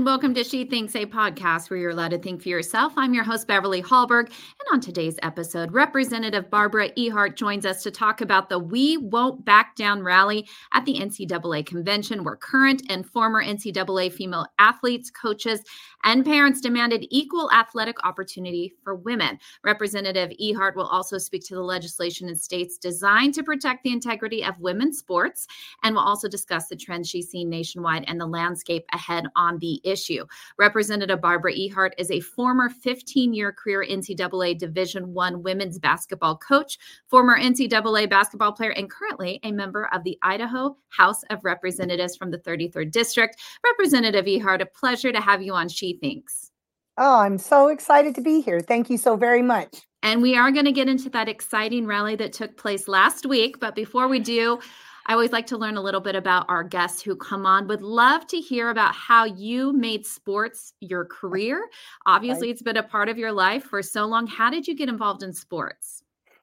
and welcome to She Thinks, a podcast where you're allowed to think for yourself. I'm your host, Beverly Hallberg, and on today's episode, Representative Barbara Ehardt joins us to talk about the We Won't Back Down rally at the NCAA convention, where current and former NCAA female athletes, coaches, and parents demanded equal athletic opportunity for women. Representative Ehardt will also speak to the legislation in states designed to protect the integrity of women's sports, and will also discuss the trends she's seen nationwide and the landscape ahead on the issue. Representative Barbara Ehardt is a former 15-year career NCAA Division I women's basketball coach, former NCAA basketball player, and currently a member of the Idaho House of Representatives from the 33rd District. Representative Ehardt, a pleasure to have you on She Thinks. Oh, I'm so excited to be here. Thank you so very much. And we are going to get into that exciting rally that took place last week. But before we do, I always like to learn a little bit about our guests who come on. Would love to hear about how you made sports your career. Obviously, it's been a part of your life for so long. How did you get involved in sports?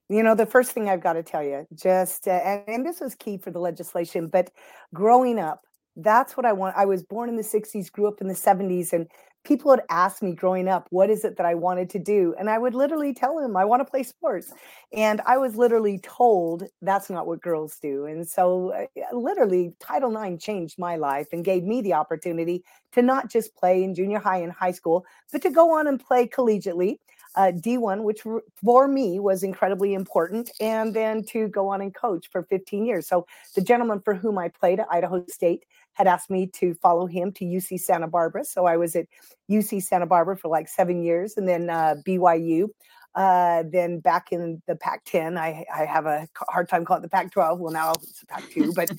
You know, the first thing I've got to tell you, just, and this was key for the legislation, but growing up, that's what I want. I was born in the 60s, grew up in the 70s, and people had asked me growing up, what is it that I wanted to do? And I would literally tell them, I want to play sports. And I was literally told that's not what girls do. And so literally Title IX changed my life and gave me the opportunity to not just play in junior high and high school, but to go on and play collegiately, D1, which for me was incredibly important, and then to go on and coach for 15 years. So the gentleman for whom I played at Idaho State had asked me to follow him to UC Santa Barbara. So I was at UC Santa Barbara for like 7 years, and then BYU. Then back in the Pac-10, I have a hard time calling it the Pac-12. Well, now it's the Pac-2, but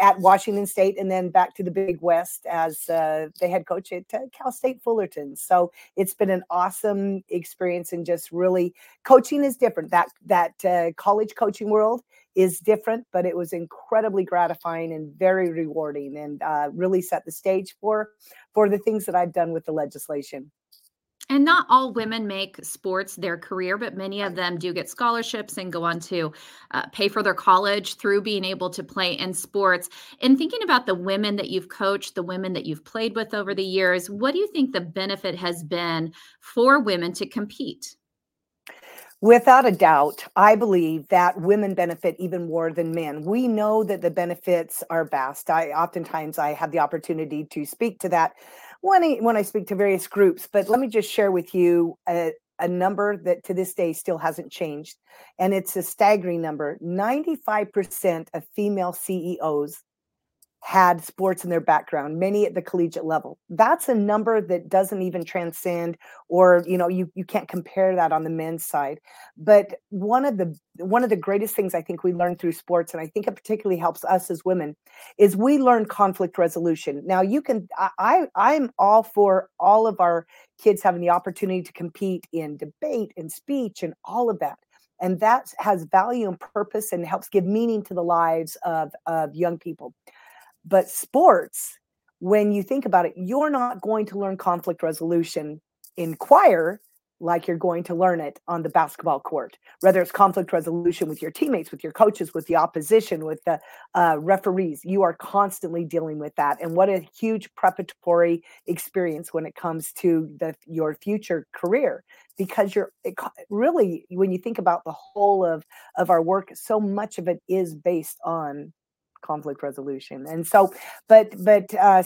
at Washington State, and then back to the Big West as the head coach at Cal State Fullerton. So it's been an awesome experience, and just really, coaching is different. That college coaching world is different, but it was incredibly gratifying and very rewarding, and really set the stage for the things that I've done with the legislation. And not all women make sports their career, but many of them do get scholarships and go on to pay for their college through being able to play in sports. And thinking about the women that you've coached, the women that you've played with over the years, what do you think the benefit has been for women to compete? Without a doubt, I believe that women benefit even more than men. We know that the benefits are vast. I have the opportunity to speak to that when I speak to various groups, but let me just share with you a number that to this day still hasn't changed. And it's a staggering number. 95% of female CEOs had sports in their background, many at the collegiate level. That's a number that doesn't even transcend, or, you know, you can't compare that on the men's side. But one of the greatest things I think we learn through sports, and I think it particularly helps us as women, is we learn conflict resolution. Now I'm all for all of our kids having the opportunity to compete in debate and speech and all of that. And that has value and purpose and helps give meaning to the lives of young people. But sports, when you think about it, you're not going to learn conflict resolution in choir like you're going to learn it on the basketball court, whether it's conflict resolution with your teammates, with your coaches, with the opposition, with the referees. You are constantly dealing with that. And what a huge preparatory experience when it comes to your future career, because you're really, when you think about the whole of our work, so much of it is based on conflict resolution. And so, but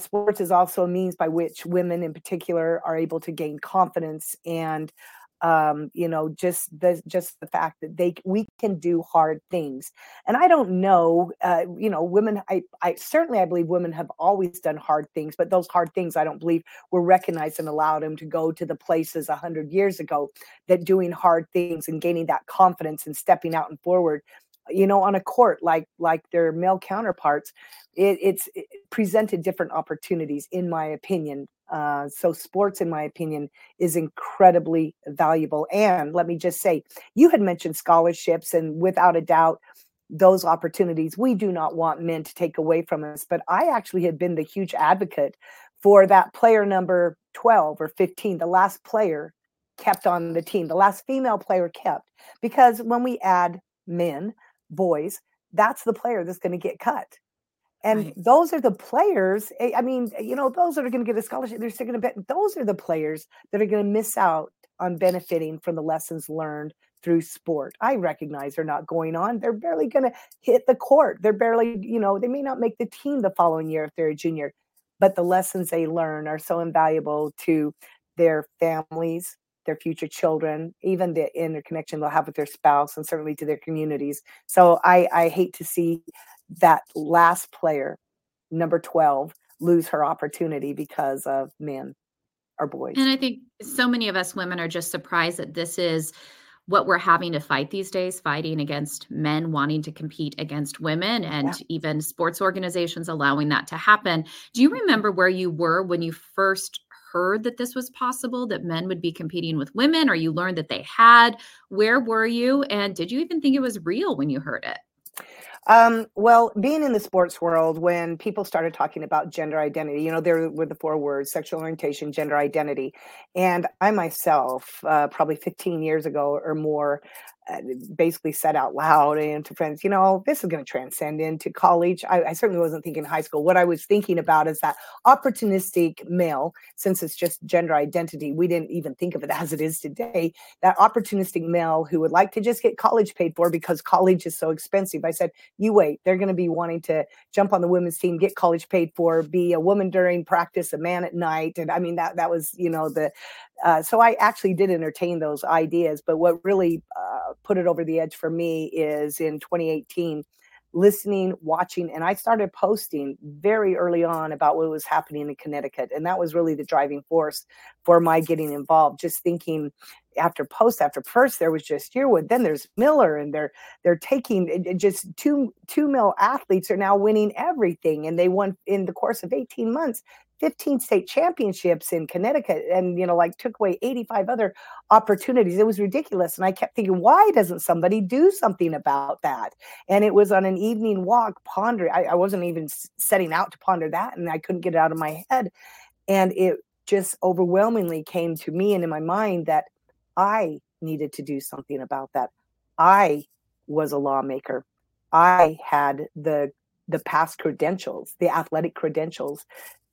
sports is also a means by which women in particular are able to gain confidence, and just the fact that we can do hard things. And I don't know, women, I believe women have always done hard things, but those hard things I don't believe were recognized and allowed them to go to the places 100 years ago that doing hard things and gaining that confidence and stepping out and forward, you know, on a court like their male counterparts, it presented different opportunities, in my opinion. So sports, in my opinion, is incredibly valuable. And let me just say, you had mentioned scholarships, and without a doubt, those opportunities we do not want men to take away from us. But I actually had been the huge advocate for that player number 12 or 15, the last player kept on the team, the last female player kept, because when we add men, boys, that's the player that's going to get cut. And right. those are the players. I mean, you know, those that are going to get a scholarship, they're still going to bet. Those are the players that are going to miss out on benefiting from the lessons learned through sport. I recognize they're not going on. They're barely going to hit the court. They're barely, you know, they may not make the team the following year if they're a junior, but the lessons they learn are so invaluable to their families, their future children, even the interconnection they'll have with their spouse, and certainly to their communities. So I hate to see that last player, number 12, lose her opportunity because of men or boys. And I think so many of us women are just surprised that this is what we're having to fight these days, fighting against men wanting to compete against women, and yeah. even sports organizations allowing that to happen. Do you remember where you were when you first heard that this was possible, that men would be competing with women, or you learned that they had? Where were you? And did you even think it was real when you heard it? Well, being in the sports world, when people started talking about gender identity, you know, there were the four words: sexual orientation, gender identity. And I myself, probably 15 years ago or more, basically said out loud and to friends, you know, this is going to transcend into college. I certainly wasn't thinking high school. What I was thinking about is that opportunistic male, since it's just gender identity, we didn't even think of it as it is today, that opportunistic male who would like to just get college paid for because college is so expensive. I said, you wait, they're going to be wanting to jump on the women's team, get college paid for, be a woman during practice, a man at night. And I mean, that was, you know, so I actually did entertain those ideas. But what really put it over the edge for me is in 2018, listening, watching, and I started posting very early on about what was happening in Connecticut. And that was really the driving force for my getting involved, just thinking after post after first, there was just Yearwood, then there's Miller, and they're taking just two male athletes are now winning everything. And they won in the course of 18 months, 15 state championships in Connecticut, and, you know, like took away 85 other opportunities. It was ridiculous. And I kept thinking, why doesn't somebody do something about that? And it was on an evening walk pondering. I wasn't even setting out to ponder that, and I couldn't get it out of my head. And it just overwhelmingly came to me and in my mind that I needed to do something about that. I was a lawmaker. I had the past credentials, the athletic credentials,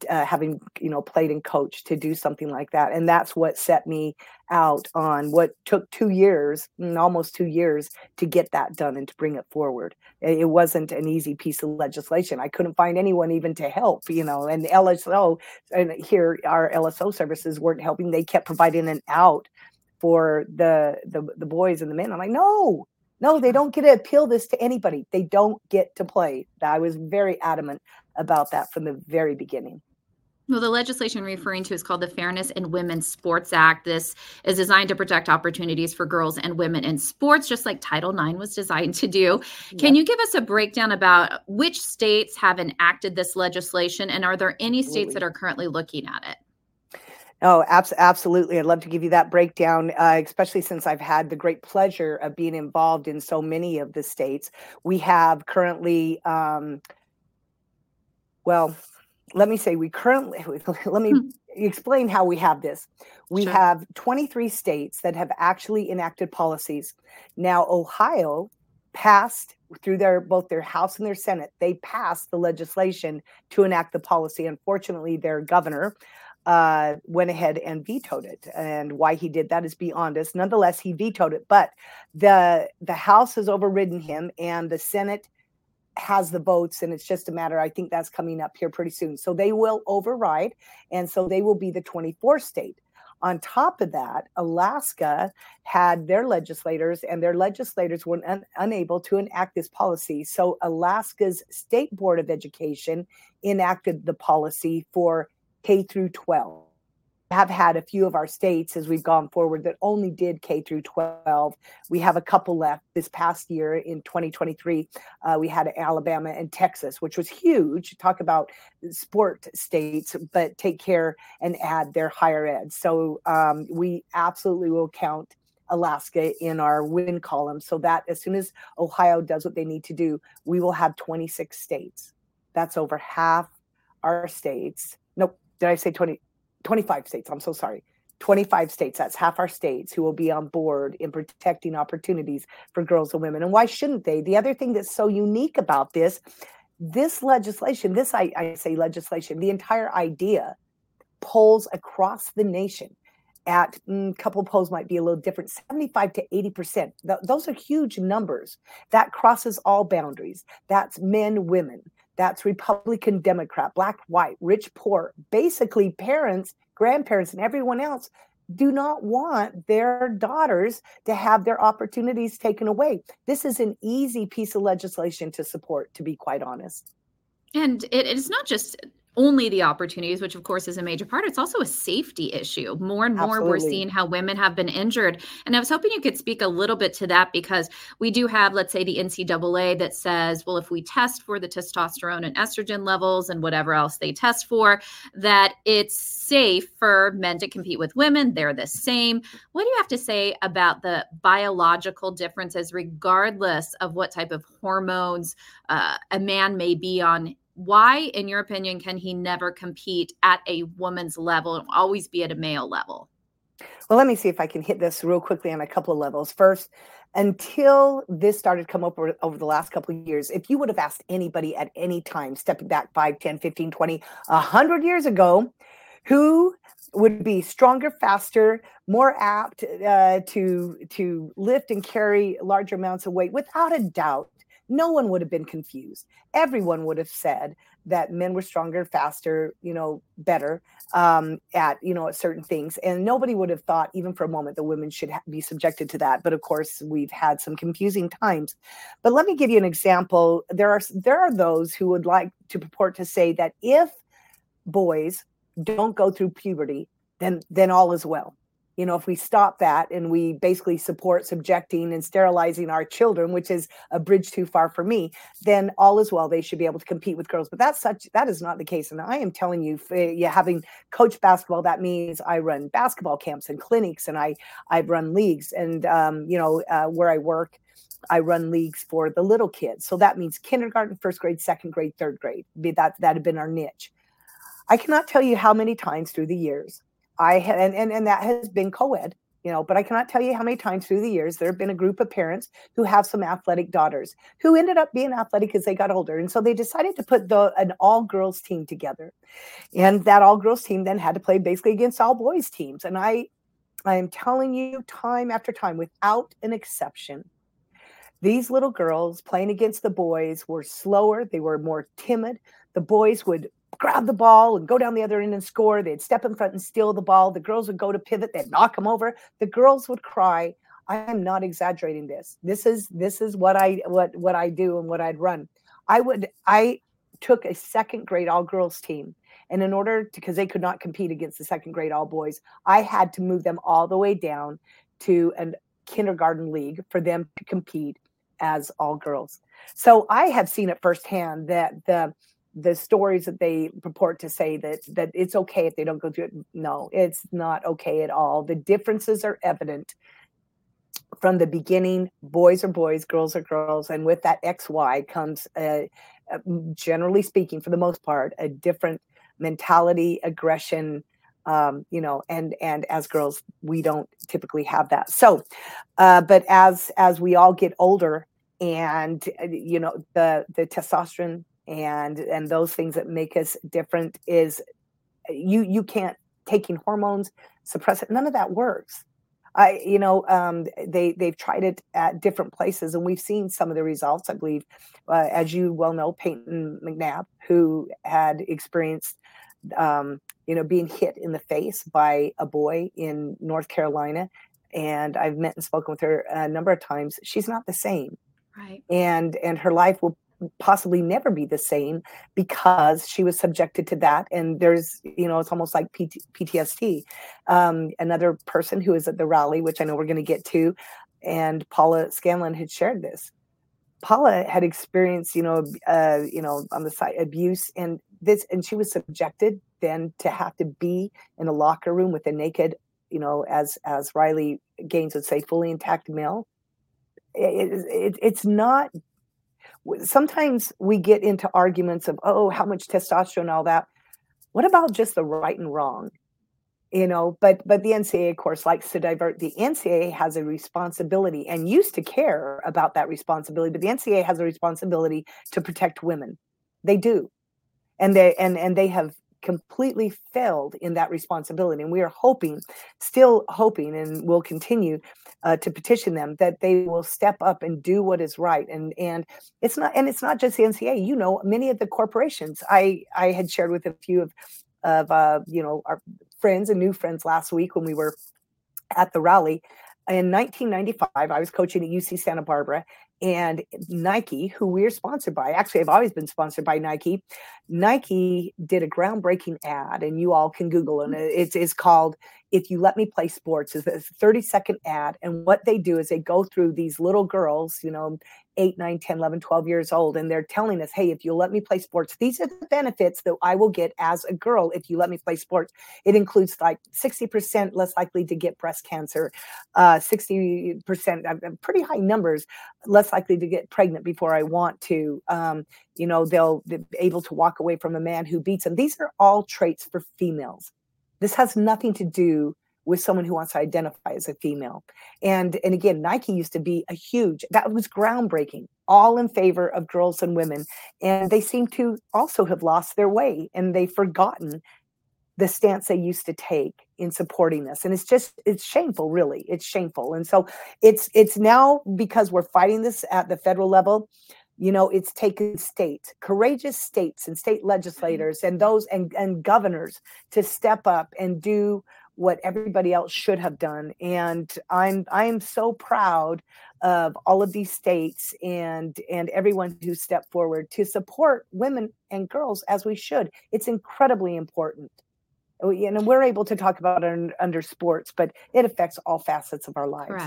having, you know, played and coached to do something like that. And that's what set me out on what took 2 years, almost 2 years, to get that done and to bring it forward. It wasn't an easy piece of legislation. I couldn't find anyone even to help, you know, and LSO, and here our LSO services weren't helping. They kept providing an out for the boys and the men. I'm like, no, they don't get to appeal this to anybody. They don't get to play. I was very adamant about that from the very beginning. Well, the legislation you're referring to is called the Fairness in Women's Sports Act. This is designed to protect opportunities for girls and women in sports, just like Title IX was designed to do. Yep. Can you give us a breakdown about which states have enacted this legislation, and are there any Absolutely. States that are currently looking at it? Oh, absolutely. I'd love to give you that breakdown, especially since I've had the great pleasure of being involved in so many of the states. We have currently, explain how we have this. We Sure. have 23 states that have actually enacted policies. Now, Ohio passed through both their House and their Senate. They passed the legislation to enact the policy. Unfortunately, their governor went ahead and vetoed it, and why he did that is beyond us. Nonetheless, he vetoed it, but the House has overridden him, and the Senate has the votes, and it's just a matter, I think that's coming up here pretty soon. So they will override, and so they will be the 24th state. On top of that, Alaska had their legislators, and their legislators were unable to enact this policy. So Alaska's State Board of Education enacted the policy for K through 12. We have had a few of our states as we've gone forward that only did K through 12. We have a couple left. This past year in 2023, we had Alabama and Texas, which was huge. Talk about sport states, but take care and add their higher ed. So we absolutely will count Alaska in our win column, so that as soon as Ohio does what they need to do, we will have 26 states. That's over half our states. Nope. Did I say 25 states? I'm so sorry. 25 states. That's half our states who will be on board in protecting opportunities for girls and women. And why shouldn't they? The other thing that's so unique about this This legislation, I say legislation, the entire idea polls across the nation at couple polls might be a little different, 75 to 80%. Those are huge numbers. That crosses all boundaries. That's men, women. That's Republican, Democrat, black, white, rich, poor. Basically, parents, grandparents, and everyone else do not want their daughters to have their opportunities taken away. This is an easy piece of legislation to support, to be quite honest. And it's not just only the opportunities, which of course is a major part. It's also a safety issue. More and more Absolutely. We're seeing how women have been injured. And I was hoping you could speak a little bit to that, because we do have, let's say, the NCAA that says, well, if we test for the testosterone and estrogen levels and whatever else they test for, that it's safe for men to compete with women. They're the same. What do you have to say about the biological differences, regardless of what type of hormones a man may be on? Why, in your opinion, can he never compete at a woman's level and always be at a male level? Well, let me see if I can hit this real quickly on a couple of levels. First, until this started to come up over the last couple of years, if you would have asked anybody at any time, stepping back 5, 10, 15, 20, 100 years ago, who would be stronger, faster, more apt to lift and carry larger amounts of weight, without a doubt, no one would have been confused. Everyone would have said that men were stronger, faster, better at certain things. And nobody would have thought even for a moment that women should be subjected to that. But of course, we've had some confusing times. But let me give you an example. There are those who would like to purport to say that if boys don't go through puberty, then all is well. If we stop that and we basically support subjecting and sterilizing our children, which is a bridge too far for me, then all is well. They should be able to compete with girls. But that is not the case. And I am telling you, having coached basketball, that means I run basketball camps and clinics, and I run leagues. And, where I work, I run leagues for the little kids. So that means kindergarten, first grade, second grade, third grade. That had been our niche. I cannot tell you how many times through the years I had, and that has been co-ed, but I cannot tell you how many times through the years there have been a group of parents who have some athletic daughters who ended up being athletic as they got older. And so they decided to put an all-girls team together. And that all-girls team then had to play basically against all-boys teams. And I am telling you, time after time, without an exception, these little girls playing against the boys were slower. They were more timid. The boys would grab the ball and go down the other end and score. They'd step in front and steal the ball. The girls would go to pivot. They'd knock them over. The girls would cry. I am not exaggerating this. This is what I do and what I'd run. I took a second grade all girls team. And in order to, because they could not compete against the second grade all boys, I had to move them all the way down to a kindergarten league for them to compete as all girls. So I have seen it firsthand that the stories that they purport to say that it's okay if they don't go through it. No, it's not okay at all. The differences are evident from the beginning. Boys are boys, girls are girls. And with that XY comes, generally speaking, for the most part, a different mentality, aggression, and as girls, we don't typically have that. So, but as we all get older and, the testosterone, and those things that make us different is you can't taking hormones, suppress it. None of that works. They've tried it at different places, and we've seen some of the results. I believe, as you well know, Peyton McNabb, who had experienced, being hit in the face by a boy in North Carolina, and I've met and spoken with her a number of times. She's not the same, right? And her life will possibly never be the same because she was subjected to that. And there's, it's almost like PTSD. Another person who is at the rally, which I know we're going to get to, and Paula Scanlon had shared this. Paula had experienced, on the side abuse and this, and she was subjected then to have to be in a locker room with a naked, as Riley Gaines would say, fully intact male. It's not. Sometimes we get into arguments of, how much testosterone and all that. What about just the right and wrong? But the NCAA, of course, likes to divert. The NCAA has a responsibility and used to care about that responsibility, but the NCAA has a responsibility to protect women. They do. And they have completely failed in that responsibility. And we are still hoping, and will continue to petition them that they will step up and do what is right. And it's not just the NCAA. You know, many of the corporations. I had shared with a few of our friends and new friends last week when we were at the rally. In 1995, I was coaching at UC Santa Barbara, and Nike, who we're sponsored by, actually I've always been sponsored by Nike. Nike did a groundbreaking ad, and you all can Google, and it's called "If You Let Me Play Sports." It's a 30-second ad, and what they do is they go through these little girls, 8, 9, 10, 11, 12 years old, and they're telling us, hey, if you let me play sports, these are the benefits that I will get as a girl if you let me play sports. It includes like 60% less likely to get breast cancer, 60%, pretty high numbers, less likely to get pregnant before I want to. They'll be able to walk away from a man who beats them. These are all traits for females. This has nothing to do with someone who wants to identify as a female. And again, Nike used to be that was groundbreaking, all in favor of girls and women. And they seem to also have lost their way, and they've forgotten the stance they used to take in supporting this. And it's shameful, really. It's shameful. And so it's now, because we're fighting this at the federal level, it's taken courageous states and state legislators and those and governors to step up and do what everybody else should have done. And I am so proud of all of these states and everyone who stepped forward to support women and girls as we should. It's incredibly important. And we're able to talk about it under sports, but it affects all facets of our lives.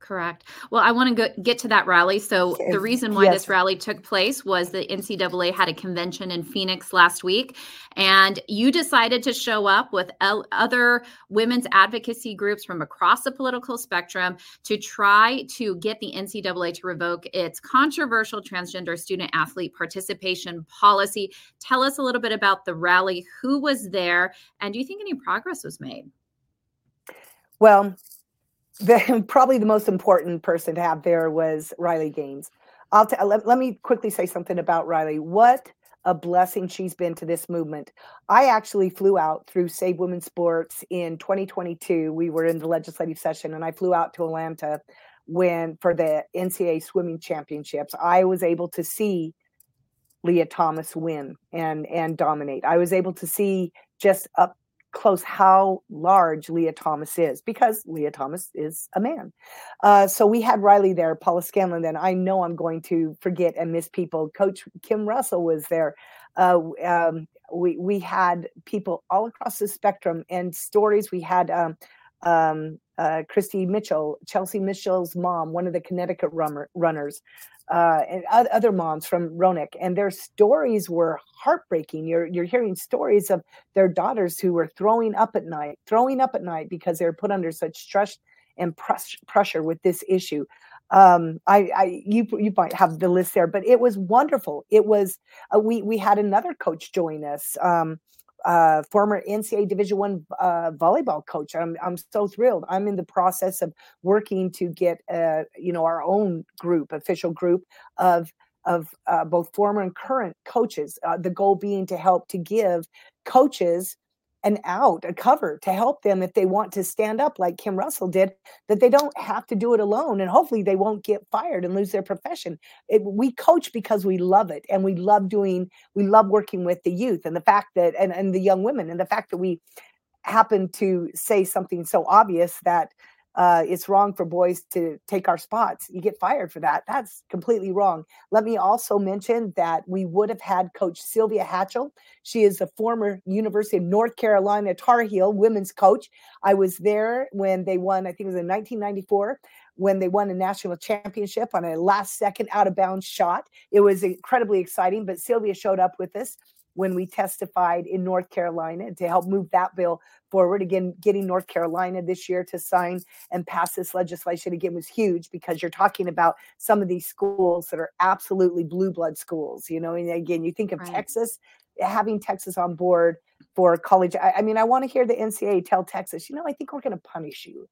Correct. Well, I want to get to that rally. So the reason why this rally took place was the NCAA had a convention in Phoenix last week, and you decided to show up with other women's advocacy groups from across the political spectrum to try to get the NCAA to revoke its controversial transgender student athlete participation policy. Tell us a little bit about the rally. Who was there? And do you think any progress was made? Well, probably the most important person to have there was Riley Gaines. Let me quickly say something about Riley. What a blessing she's been to this movement. I actually flew out through Save Women Sports in 2022. We were in the legislative session, and I flew out to Atlanta for the NCAA swimming championships. I was able to see Lia Thomas win and dominate. I was able to see just up close how large Lia Thomas is, because Lia Thomas is a man. So we had Riley there, Paula Scanlon, then I know I'm going to forget and miss people. Coach Kim Russell was there. We had people all across the spectrum and stories. We had Christy Mitchell, Chelsea Mitchell's mom, one of the Connecticut runners, and other moms from Roanoke, and their stories were heartbreaking. You're hearing stories of their daughters who were throwing up at night because they were put under such stress and pressure with this issue. You might have the list there, but it was wonderful. It was we had another coach join us, former NCAA Division I volleyball coach. I'm so thrilled. I'm in the process of working to get our own official group of both former and current coaches. The goal being to help to give coaches a cover to help them if they want to stand up like Kim Russell did, that they don't have to do it alone, and hopefully they won't get fired and lose their profession. We coach because we love it, and we love working with the youth and the fact that and the young women, and the fact that we happen to say something so obvious that it's wrong for boys to take our spots. You get fired for that. That's completely wrong. Let me also mention that we would have had Coach Sylvia Hatchell. She is a former University of North Carolina Tar Heel women's coach. I was there when they won, I think it was in 1994, when they won a national championship on a last second out of bounds shot. It was incredibly exciting, but Sylvia showed up with us when we testified in North Carolina to help move that bill forward. Again, getting North Carolina this year to sign and pass this legislation again was huge, because you're talking about some of these schools that are absolutely blue blood schools. And again, you think of Texas, having Texas on board for college. I want to hear the NCAA tell Texas, I think we're going to punish you.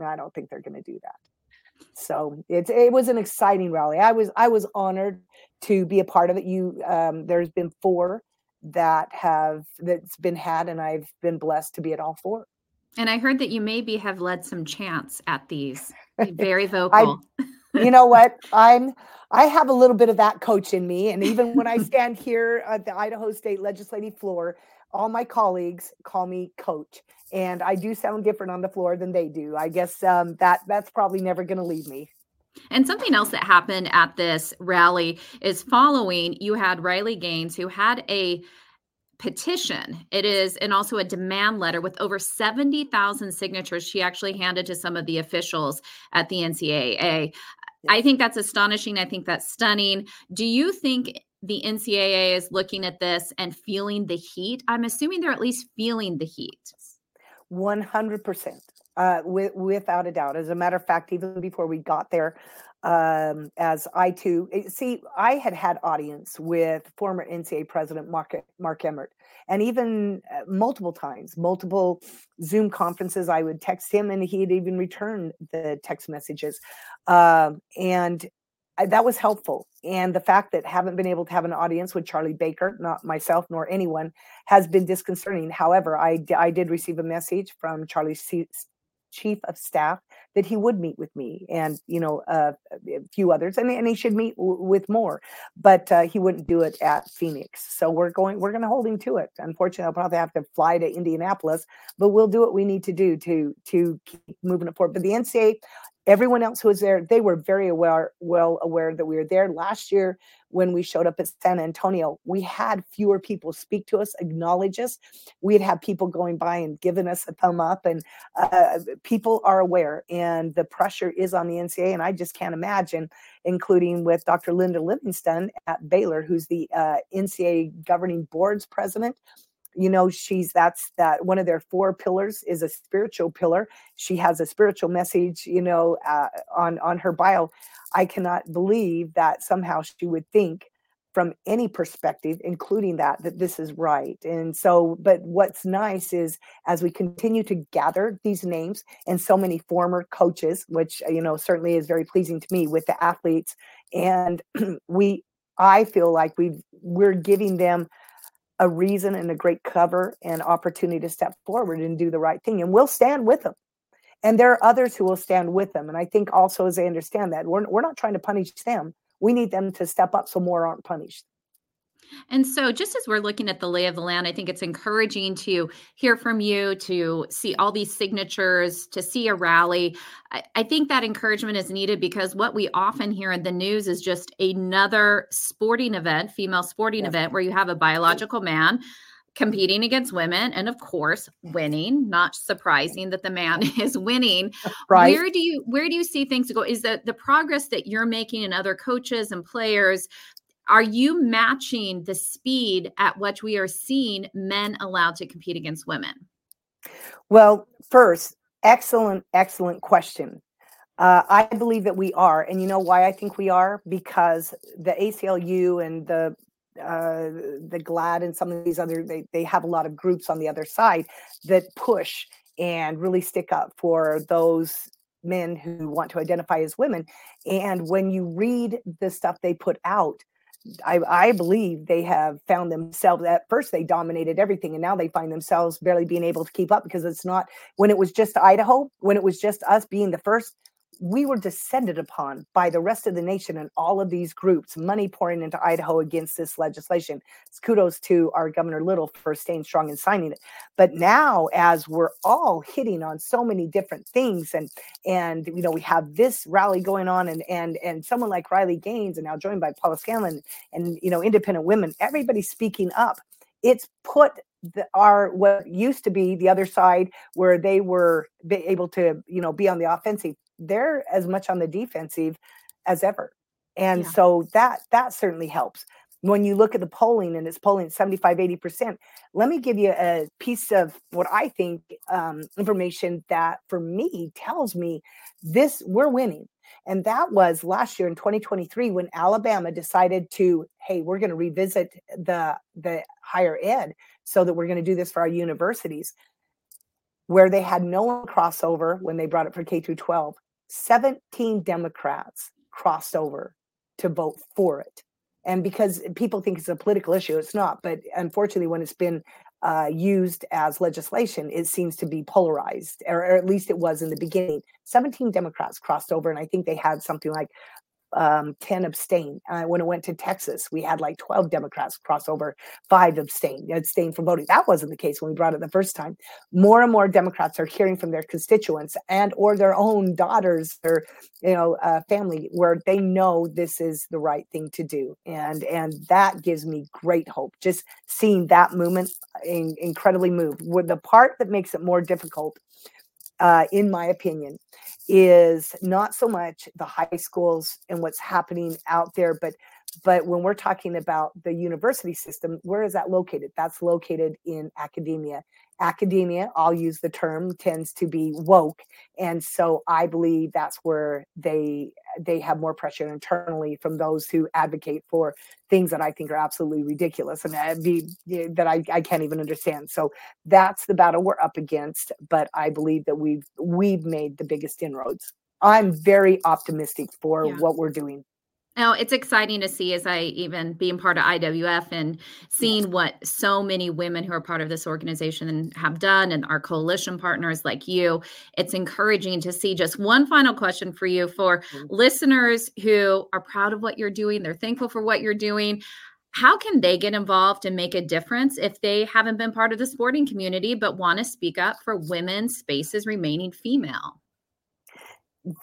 No, I don't think they're going to do that. So it was an exciting rally. I was honored to be a part of it. There's been four that's been had, and I've been blessed to be at all four. And I heard that you maybe have led some chants at these. Very vocal. You know what? I have a little bit of that coach in me. And even when I stand here at the Idaho State legislative floor, all my colleagues call me coach. And I do sound different on the floor than they do. I guess that's probably never going to leave me. And something else that happened at this rally is following, you had Riley Gaines, who had a petition. It is, and also a demand letter with over 70,000 signatures she actually handed to some of the officials at the NCAA. I think that's astonishing. I think that's stunning. Do you think the NCAA is looking at this and feeling the heat? I'm assuming they're at least feeling the heat. 100%. Without a doubt. As a matter of fact, even before we got there, I had audience with former NCAA president Mark Emmert, and even multiple Zoom conferences. I would text him, and he'd even return the text messages. That was helpful. And the fact that haven't been able to have an audience with Charlie Baker, not myself nor anyone, has been disconcerting. However, I did receive a message from Charlie's chief of staff that he would meet with me and, a few others, and he should meet with more, but he wouldn't do it at Phoenix. So we're going to hold him to it. Unfortunately, I'll probably have to fly to Indianapolis, but we'll do what we need to do to keep moving it forward. But the NCAA, everyone else who was there, they were very well aware that we were there. Last year, when we showed up at San Antonio, we had fewer people speak to us, acknowledge us. We had people going by and giving us a thumb up, and people are aware, and the pressure is on the NCAA, and I just can't imagine, including with Dr. Linda Livingston at Baylor, who's the NCAA governing board's president. One of their four pillars is a spiritual pillar. She has a spiritual message, on her bio. I cannot believe that somehow she would think from any perspective, including that this is right. And so, but what's nice is as we continue to gather these names and so many former coaches, which, certainly is very pleasing to me with the athletes. And I feel like we're giving them a reason and a great cover and opportunity to step forward and do the right thing. And we'll stand with them. And there are others who will stand with them. And I think also, as they understand that, we're not trying to punish them. We need them to step up so more aren't punished. And so just as we're looking at the lay of the land, I think it's encouraging to hear from you, to see all these signatures, to see a rally. I think that encouragement is needed because what we often hear in the news is just another sporting event, female sporting event, where you have a biological man competing against women and, of course, winning. Not surprising that the man is winning. Right. Where do you see things go? Is that the progress that you're making and other coaches and players, are you matching the speed at which we are seeing men allowed to compete against women? Well, first, excellent question. I believe that we are. And you know why I think we are? Because the ACLU and the GLAAD and some of these other, they have a lot of groups on the other side that push and really stick up for those men who want to identify as women. And when you read the stuff they put out, I believe they have found themselves. At first they dominated everything, and now they find themselves barely being able to keep up, because it's not, when it was just Idaho, when it was just us being the first, we were descended upon by the rest of the nation and all of these groups, money pouring into Idaho against this legislation. It's kudos to our Governor Little for staying strong and signing it. But now, as we're all hitting on so many different things, and we have this rally going on, and someone like Riley Gaines, and now joined by Paula Scanlon, and independent women, everybody's speaking up. It's put what used to be the other side, where they were able to be on the offensive. They're as much on the defensive as ever. And so that certainly helps. When you look at the polling, and it's polling 75, 80%, let me give you a piece of what I think information that for me tells me this, we're winning. And that was last year in 2023, when Alabama decided to, we're going to revisit the higher ed, so that we're going to do this for our universities, where they had no one crossover when they brought it for K-12. 17 Democrats crossed over to vote for it. And because people think it's a political issue, it's not. But unfortunately, when it's been used as legislation, it seems to be polarized, or at least it was in the beginning. 17 Democrats crossed over, and I think they had something like 10 abstain. When it went to Texas, we had like 12 Democrats cross over, 5 abstain from voting. That wasn't the case when we brought it the first time. More and more Democrats are hearing from their constituents and or their own daughters or family where they know this is the right thing to do, and that gives me great hope. Just seeing that movement incredibly moved. With the part that makes it more difficult, in my opinion, is not so much the high schools and what's happening out there, but when we're talking about the university system, where is that located? That's located in academia. Academia, I'll use the term, tends to be woke. And so I believe that's where they have more pressure internally from those who advocate for things that I think are absolutely ridiculous and that I can't even understand. So that's the battle we're up against. But I believe that we've made the biggest inroads. I'm very optimistic for what we're doing. Now, it's exciting to see, as I even being part of IWF and seeing what so many women who are part of this organization have done and our coalition partners like you, it's encouraging to see. Just one final question for you, for listeners who are proud of what you're doing, they're thankful for what you're doing. How can they get involved and make a difference if they haven't been part of the sporting community but want to speak up for women's spaces remaining female?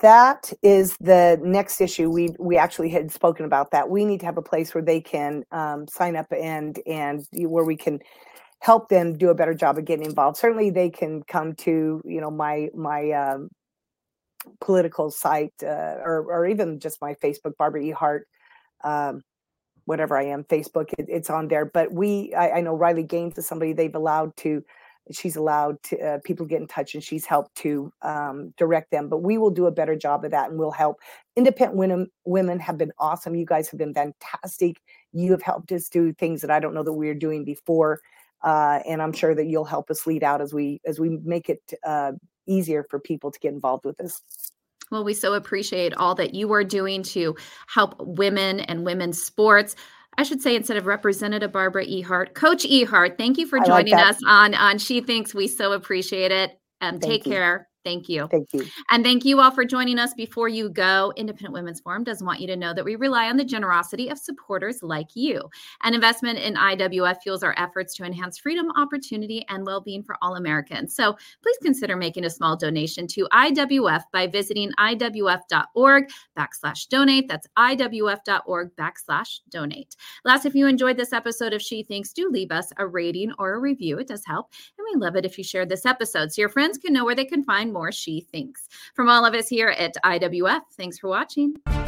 That is the next issue. We actually had spoken about that. We need to have a place where they can sign up and where we can help them do a better job of getting involved. Certainly, they can come to my political site or even just my Facebook, Barbara Ehardt, whatever I am, Facebook. It's on there. But I know Riley Gaines is somebody they've allowed to. She's allowed to, people get in touch, and she's helped to direct them. But we will do a better job of that, and we'll help. Independent women have been awesome. You guys have been fantastic. You have helped us do things that I don't know that we were doing before, and I'm sure that you'll help us lead out as we make it easier for people to get involved with us. Well, we so appreciate all that you are doing to help women and women's sports. I should say, instead of Representative Barbara Ehardt, Coach Ehardt, thank you for joining us on She Thinks. We so appreciate it. Take care. Thank you. Thank you. And thank you all for joining us. Before you go, Independent Women's Forum does want you to know that we rely on the generosity of supporters like you. An investment in IWF fuels our efforts to enhance freedom, opportunity, and well-being for all Americans. So please consider making a small donation to IWF by visiting IWF.org/donate. That's IWF.org/donate. Last, if you enjoyed this episode of She Thinks, do leave us a rating or a review. It does help. And we love it if you share this episode so your friends can know where they can find more She Thinks. From all of us here at IWF, thanks for watching.